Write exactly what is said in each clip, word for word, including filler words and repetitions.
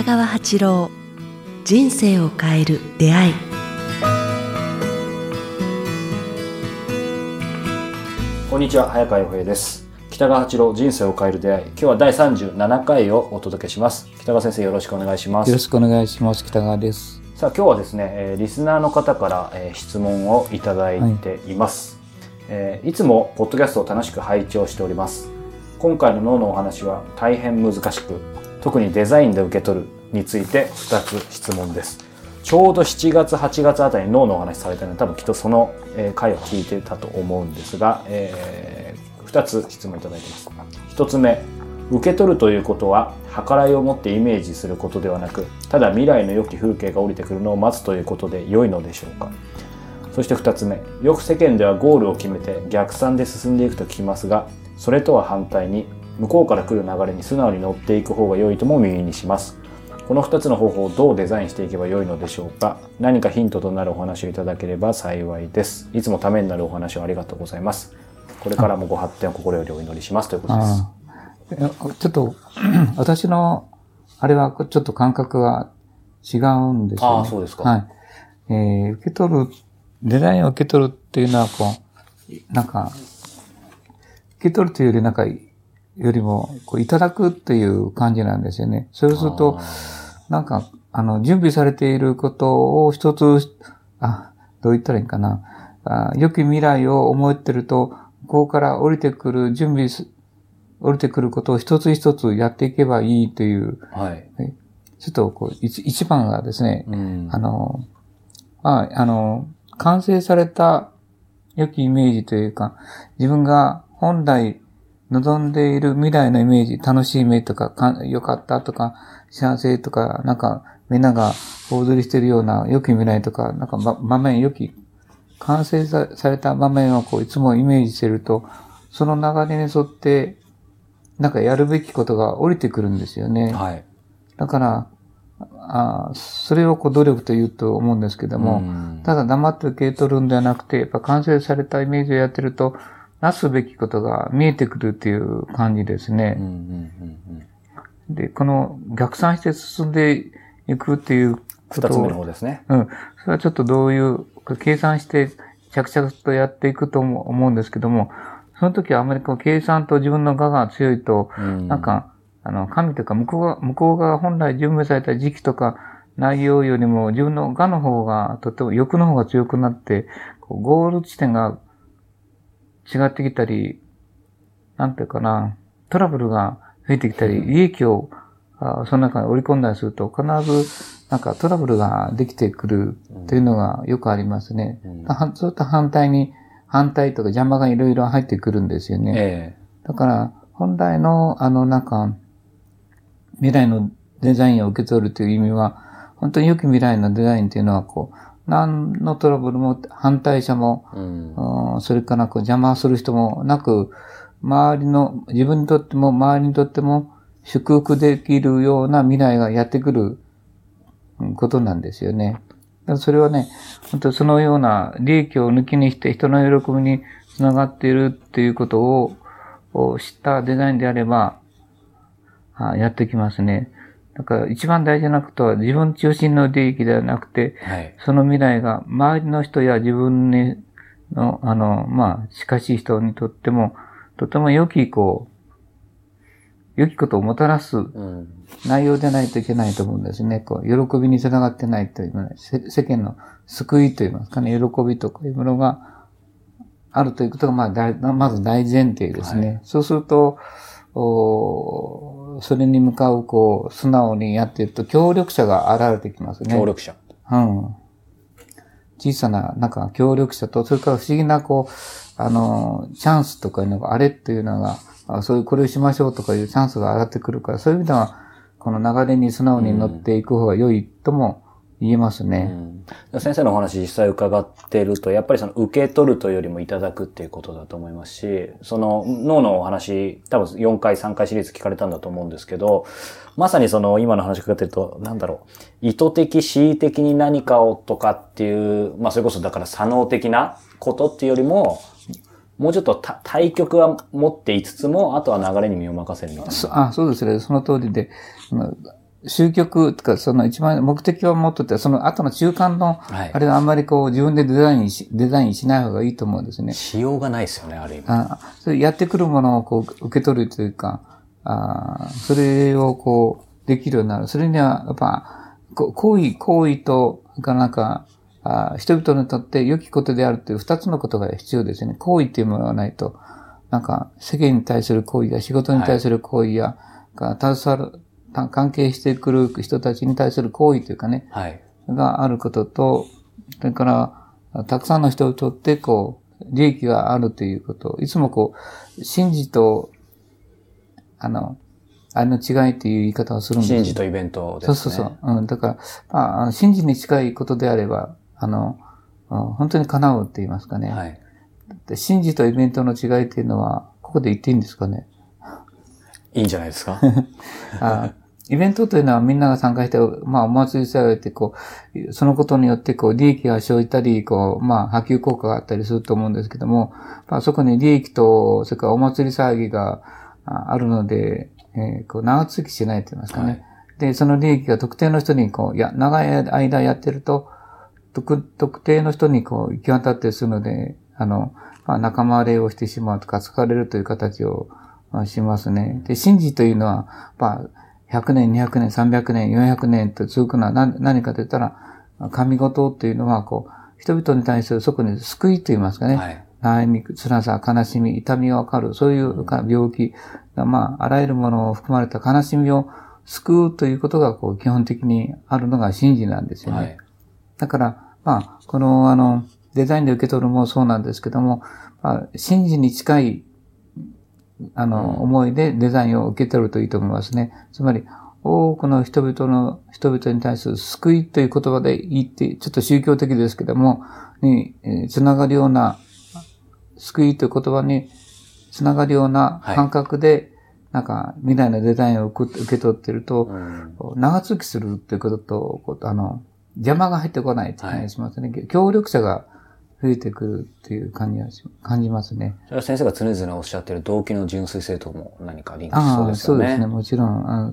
北川八郎、人生を変える出会い。こんにちは、早川洋平です。北川八郎、人生を変える出会い、今日はだいさんじゅうななかいをお届けします。北川先生、よろしくお願いします。よろしくお願いします。北川です。さあ、今日はですね、リスナーの方から質問をいただいています、はい、いつもポッドキャストを楽しく拝聴しております。今回の脳のお話は大変難しく、特にデザインで受け取るについてふたつ質問です。ちょうどしちがつはちがつあたりに脳のお話されたので、多分きっとその回を聞いてたと思うんですが、えー、ふたつ質問いただいています。ひとつめ、受け取るということは計らいを持ってイメージすることではなく、ただ未来の良き風景が降りてくるのを待つということで良いのでしょうか。そしてふたつめ、よく世間ではゴールを決めて逆算で進んでいくと聞きますが、それとは反対に向こうから来る流れに素直に乗っていく方が良いとも耳にします。このふたつの方法をどうデザインしていけば良いのでしょうか。何かヒントとなるお話をいただければ幸いです。いつもためになるお話をありがとうございます。これからもご発展を心よりお祈りしますということです。ちょっと私のあれはちょっと感覚が違うんですよね。ああ、そうですか。はい。えー、受け取る、デザインを受け取るっていうのはこう、なんか、受け取るというよりなんか、よりも、こう、いただくっていう感じなんですよね。そうすると、なんか、あの、準備されていることを一つ、あ、どう言ったらいいかな。あ、良き未来を思ってると、ここから降りてくる準備、降りてくることを一つ一つやっていけばいいという。はい。ちょっと、こう、一番がですね、うん、あの、まあ、あの、完成された良きイメージというか、自分が本来、望んでいる未来のイメージ、楽しい目とか、か良かったとか、幸せとか、なんか、みんなが大踊りしてるような良き未来とか、なんか、ま、場面、良き、完成された場面をこう、いつもイメージしてると、その流れに沿って、なんかやるべきことが降りてくるんですよね。はい。だから、あ、それをこう、努力と言うと思うんですけども、ただ黙って受け取るんではなくて、やっぱ完成されたイメージをやってると、なすべきことが見えてくるっていう感じですね。うんうんうん、で、この逆算して進んでいくっていうことを。二つ目の方ですね。うん。それはちょっとどういう、計算して着々とやっていくと思うんですけども、その時はあまりこう計算と自分の我が強いと、うん、なんか、あの、神とか向こうが、向こうが本来準備された時期とか内容よりも自分の我の方が、とても欲の方が強くなって、こうゴール地点が違ってきたり、なんていうかな、トラブルが増えてきたり、利益をあその中に織り込んだりすると、必ずなんかトラブルができてくるっていうのがよくありますね。うん、そういった反対に、反対とか邪魔がいろいろ入ってくるんですよね。えー、だから、本来の、あの、なんか、未来のデザインを受け取るという意味は、本当に良き未来のデザインというのは、こう、何のトラブルも反対者も、うん、それからこう邪魔する人もなく、周りの、自分にとっても周りにとっても祝福できるような未来がやってくることなんですよね。だからそれはね、本当そのような利益を抜きにして人の喜びにつながっているっていうことを、を知ったデザインであれば、はあ、やってきますね。だから一番大事なことは自分中心の利益ではなくて、はい、その未来が周りの人や自分にの、あの、まあ、近しい人にとっても、とても良き、こう、良きことをもたらす内容でないといけないと思うんですね。こう、喜びにつながってないという、世間の救いといいますかね、喜びとかいうものがあるということが、まあ大、まず大前提ですね。はい、そうすると、おそれに向かう、こう、素直にやっていると、協力者が現れてきますね。協力者。うん。小さな、なんか、協力者と、それから不思議な、こう、あの、チャンスとかいうのが、あれというのが、そういう、これをしましょうとかいうチャンスが上がってくるから、そういう意味では、この流れに素直に乗っていく方が良いとも言えますね。うん、先生のお話実際伺っていると、やっぱりその、受け取るというよりもいただくっていうことだと思いますし、その、脳のお話、多分よんかい、さんかいシリーズ聞かれたんだと思うんですけど、まさにその、今の話伺ってると、なんだろう、意図的、恣意的に何かをとかっていう、まあ、それこそだから、作能的なことっていうよりも、もうちょっと対極は持っていつつも、あとは流れに身を任せるみたいな。あ、そうですね。その通りで、終局とか、その一番目的を持っとって、その後の中間の、はい、あれはあんまりこう自分でデザインし、デザインしない方がいいと思うんですね。しようがないですよね、ある意味。あ、それやってくるものをこう受け取るというか、あ、それをこうできるようになる。それにはやっぱ、行為、行為と、なんか、あ、人々にとって良きことであるという二つのことが必要ですね。行為っていうものがないと、なんか世間に対する行為や仕事に対する行為や、はい、携わる、関係してくる人たちに対する行為というかね、はい、があることと、それからたくさんの人にとってこう利益があるということ、いつもこう信じとあのあれの違いという言い方をするんです。信じとイベントですね。そうそうそう。うん、だから、まあ、信じに近いことであればあの本当に叶うって言いますかね。はい、で信じとイベントの違いというのはここで言っていいんですかね。いいんじゃないですか。あ、イベントというのはみんなが参加して、まあお祭りされて、こう、そのことによってこう利益が生じたり、こう、まあ波及効果があったりすると思うんですけども、まあそこに利益と、それからお祭り騒ぎがあるので、えー、こう長続きしないと言いますかね。はい、で、その利益が特定の人にこう、いや、長い間やってると、特、特定の人にこう行き渡ってするので、あの、まあ仲間割れをしてしまうとか、疲れるという形を、しますね。で、神事というのは、まあ、ひゃくねん、にひゃくねん、さんびゃくねん、よんひゃくねんと続くのは何、何かと言ったら、神事というのは、こう、人々に対するそこに救いと言いますかね。はい。悩み、辛さ、悲しみ、痛みがわかる、そういう病気、うん、まあ、あらゆるものを含まれた悲しみを救うということが、こう、基本的にあるのが神事なんですよね。はい。だから、まあ、この、あの、デザインで受け取るもそうなんですけども、まあ、神事に近い、あの、思いでデザインを受け取るといいと思いますね。つまり、多くの人々の、人々に対する救いという言葉で言って、ちょっと宗教的ですけども、に、つながるような、救いという言葉につながるような感覚で、はい、なんか、未来のデザインを受け取っていると、うん、長続きするということと、あの、邪魔が入ってこないという感じしますね。はい、協力者が、増えてくるっていう感じは感じますね。それは先生が常々おっしゃっている動機の純粋性とも何かリンクしそうですよね。ああ、そうですね。もちろん、あ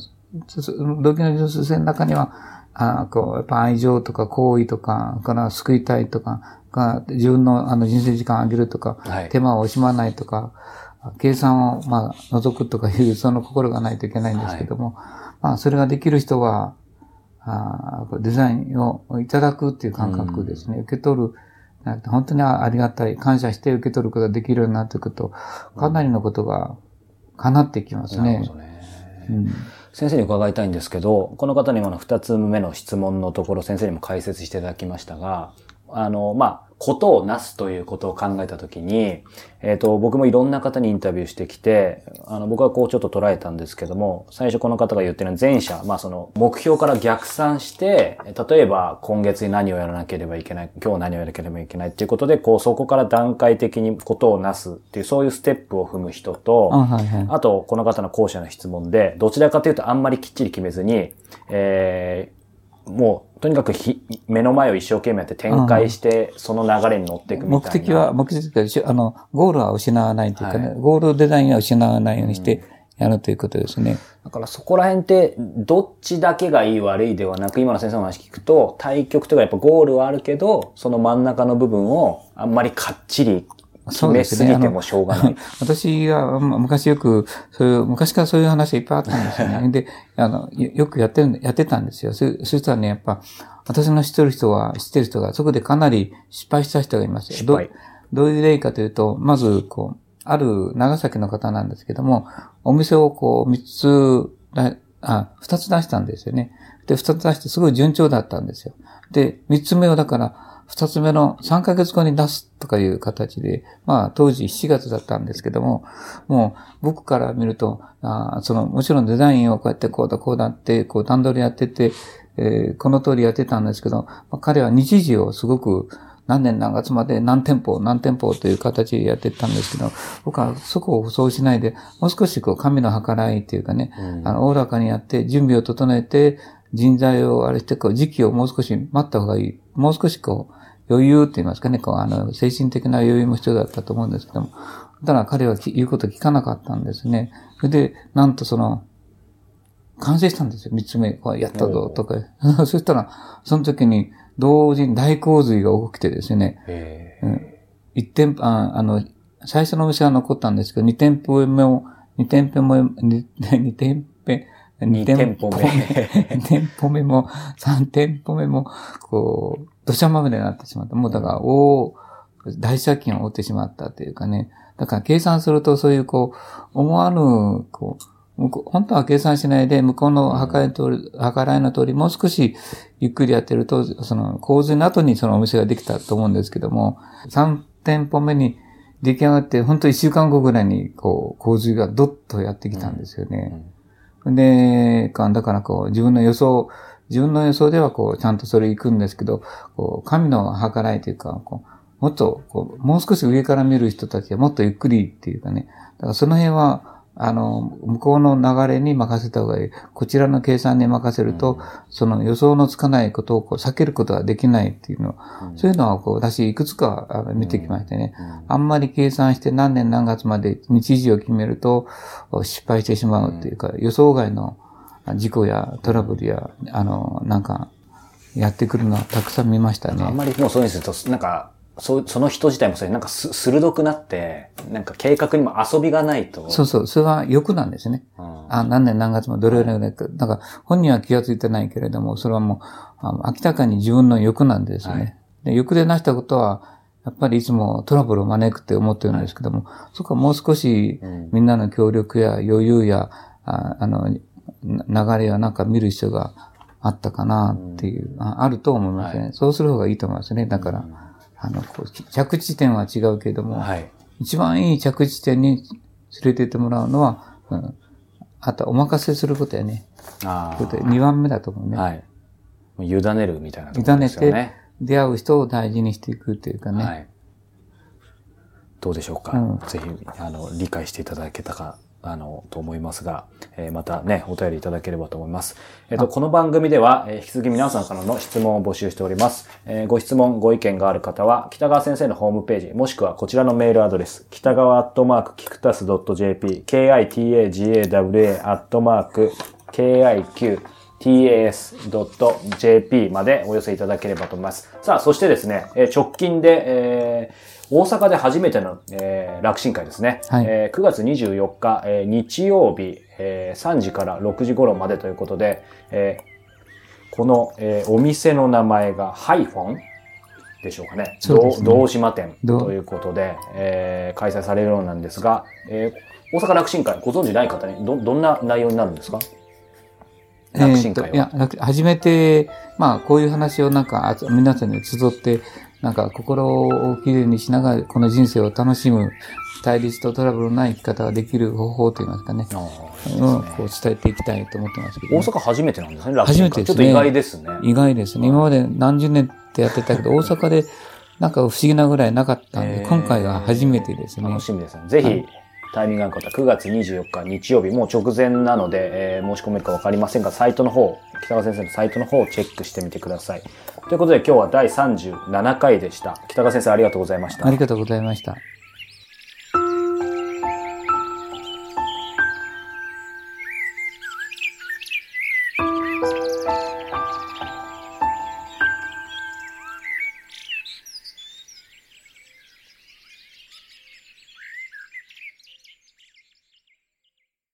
の動機の純粋性の中には、あ、こうやっぱ愛情とか行為とかから救いたいとか、から自分のあの人生時間を上げるとか、はい、手間を惜しまないとか、計算をまあ除くとかいうその心がないといけないんですけども、はい、まあそれができる人はあ、デザインをいただくっていう感覚ですね。うん、受け取る。本当にありがたい、感謝して受け取ることができるようになっていくと、かなりのことが叶ってきますね。うん、なるほどね。うん、先生に伺いたいんですけど、この方に今のふたつめの質問のところ、先生にも解説していただきましたが、あの、まあ、ことをなすということを考えたときに、えっと、僕もいろんな方にインタビューしてきて、あの、僕はこうちょっと捉えたんですけども、最初この方が言ってるのは前者、まあその、目標から逆算して、例えば今月に何をやらなければいけない、今日何をやらなければいけないっていうことで、こう、そこから段階的にことをなすっていう、そういうステップを踏む人と、あ、はいはい、あと、この方の後者の質問で、どちらかというとあんまりきっちり決めずに、えーもう、とにかくひ、目の前を一生懸命やって展開して、その流れに乗っていくみたいな。目的は、目的は、あの、ゴールは失わないというかね、はい、ゴールデザインは失わないようにしてやるということですね。うん、だからそこら辺って、どっちだけがいい悪いではなく、今の先生の話聞くと、対局というかやっぱゴールはあるけど、その真ん中の部分をあんまりかっちり、決めすぎてもしょうがない。ね、私は昔よく、そういう、昔からそういう話いっぱいあったんですよね。で、あの、よくやってる、やってたんですよ。そしたらね、やっぱ、私の知ってる人は、知ってる人が、そこでかなり失敗した人がいますよ。ど、どういう例かというと、まず、こう、ある長崎の方なんですけども、お店をこう、三つ、あ、二つ出したんですよね。で、二つ出してすごい順調だったんですよ。で、三つ目をだから、二つ目のさんかげつごに出すとかいう形で、まあ当時しちがつだったんですけども、もう僕から見ると、あ、そのもちろんデザインをこうやってこうだこうだって、こう段取りやってて、えー、この通りやってたんですけど、まあ、彼は日時をすごく何年何月まで何店舗何店舗という形でやってたんですけど、僕はそこをそうしないで、もう少しこう神の計らいというかね、うん、あの、おおらかにやって準備を整えて、人材をあれして、こう、時期をもう少し待った方がいい。もう少しこう、余裕って言いますかね、こう、あの、精神的な余裕も必要だったと思うんですけども。だから彼は言うこと聞かなかったんですね。それで、なんとその、完成したんですよ。みっつめはやったぞとか。そしたら、その時に同時に大洪水が起きてですね、へうん、一店舗あ、あの、最初のお店は残ったんですけど、2店舗目を、2店舗目、2, 2店舗、2店舗目、2店舗目も、さん店舗目も、こう、土砂まみれになってしまった。もうだから、お大借金を負ってしまったというかね。だから計算するとそういうこう、思わぬ、こう、本当は計算しないで、向こうの破壊通り、計らいの通り、もう少しゆっくりやってると、その洪水の後にそのお店ができたと思うんですけども、さん店舗目に出来上がって、本当いっしゅうかんごぐらいに、こう、洪水がどっとやってきたんですよね。うん、で、だからこう、自分の予想、自分の予想ではこう、ちゃんとそれ行くんですけど、こう、神の計らいというか、こう、もっとこう、もう少し上から見る人たちはもっとゆっくりっていうかね、だからその辺は、あの、向こうの流れに任せた方がいい。こちらの計算に任せると、うん、その予想のつかないことをこう避けることができないっていうの、うん、そういうのはこう私いくつか見てきましてね、うんうん。あんまり計算して何年何月まで日時を決めると失敗してしまうっていうか、うん、予想外の事故やトラブルや、あの、なんかやってくるのはたくさん見ましたね。あんまりもうそうですと、なんか、そ, その人自体もそれなんかす鋭くなって、なんか計画にも遊びがないと。そうそう、それは欲なんですね。うん、あ何年何月もどれぐらいか、だから本人は気がついてないけれども、それはもう明らかに自分の欲なんですね、はいで。欲で成したことは、やっぱりいつもトラブルを招くって思ってるんですけども、はい、そこはもう少しみんなの協力や余裕や、うん、あ, あの流れやなんか見る人があったかなっていう、うん、あ, あると思いますね、はい。そうする方がいいと思いますね。だから。うんあのこう着地点は違うけれども、はい、一番いい着地点に連れて行ってもらうのは、うん、あとはお任せすることやね。あことにばんめだと思うね。はい、委ねるみたいなところですよね。委ねて出会う人を大事にしていくというかね。はい、どうでしょうか。うん、ぜひあの理解していただけたか。あの、と思いますが、えー、またね、お便りいただければと思います。えっと、この番組では、えー、引き続き皆さんからの質問を募集しております。えー、ご質問、ご意見がある方は、北川先生のホームページ、もしくはこちらのメールアドレス、北川アットマーク、キクタス .jp、kitagawa アットマーク、kiqtas.jp までお寄せいただければと思います。さあ、そしてですね、直近で、えー大阪で初めての、えー、楽神会ですね、はいえー、くがつにじゅうよっか、えー、日曜日、えー、さんじからろくじ頃までということで、えー、この、えー、お店の名前がハイフォンでしょうかね。そうですね。堂島店ということで、えー、開催されるようなんですが、えー、大阪楽神会ご存知ない方に ど, どんな内容になるんですか？楽神会は、えー、いや初めて、まあ、こういう話をなんか皆さんに集ってなんか心をきれいにしながらこの人生を楽しむ対立とトラブルのない生き方ができる方法といいますかね。うん、ね、こう伝えていきたいと思ってますけど、ね。大阪初めてなんですね。初めてですね。ちょっと意外ですね。意外ですね。今まで何十年ってやってたけど大阪でなんか不思議なぐらいなかったんで、今回が初めてですね。楽しみですね。ぜひ。はいタイミングがある方、くがつにじゅうよっか日曜日、もう直前なので、えー、申し込めるか分かりませんが、サイトの方、北川先生のサイトの方をチェックしてみてください。ということで今日はだいさんじゅうななかいでした。北川先生ありがとうございました。ありがとうございました。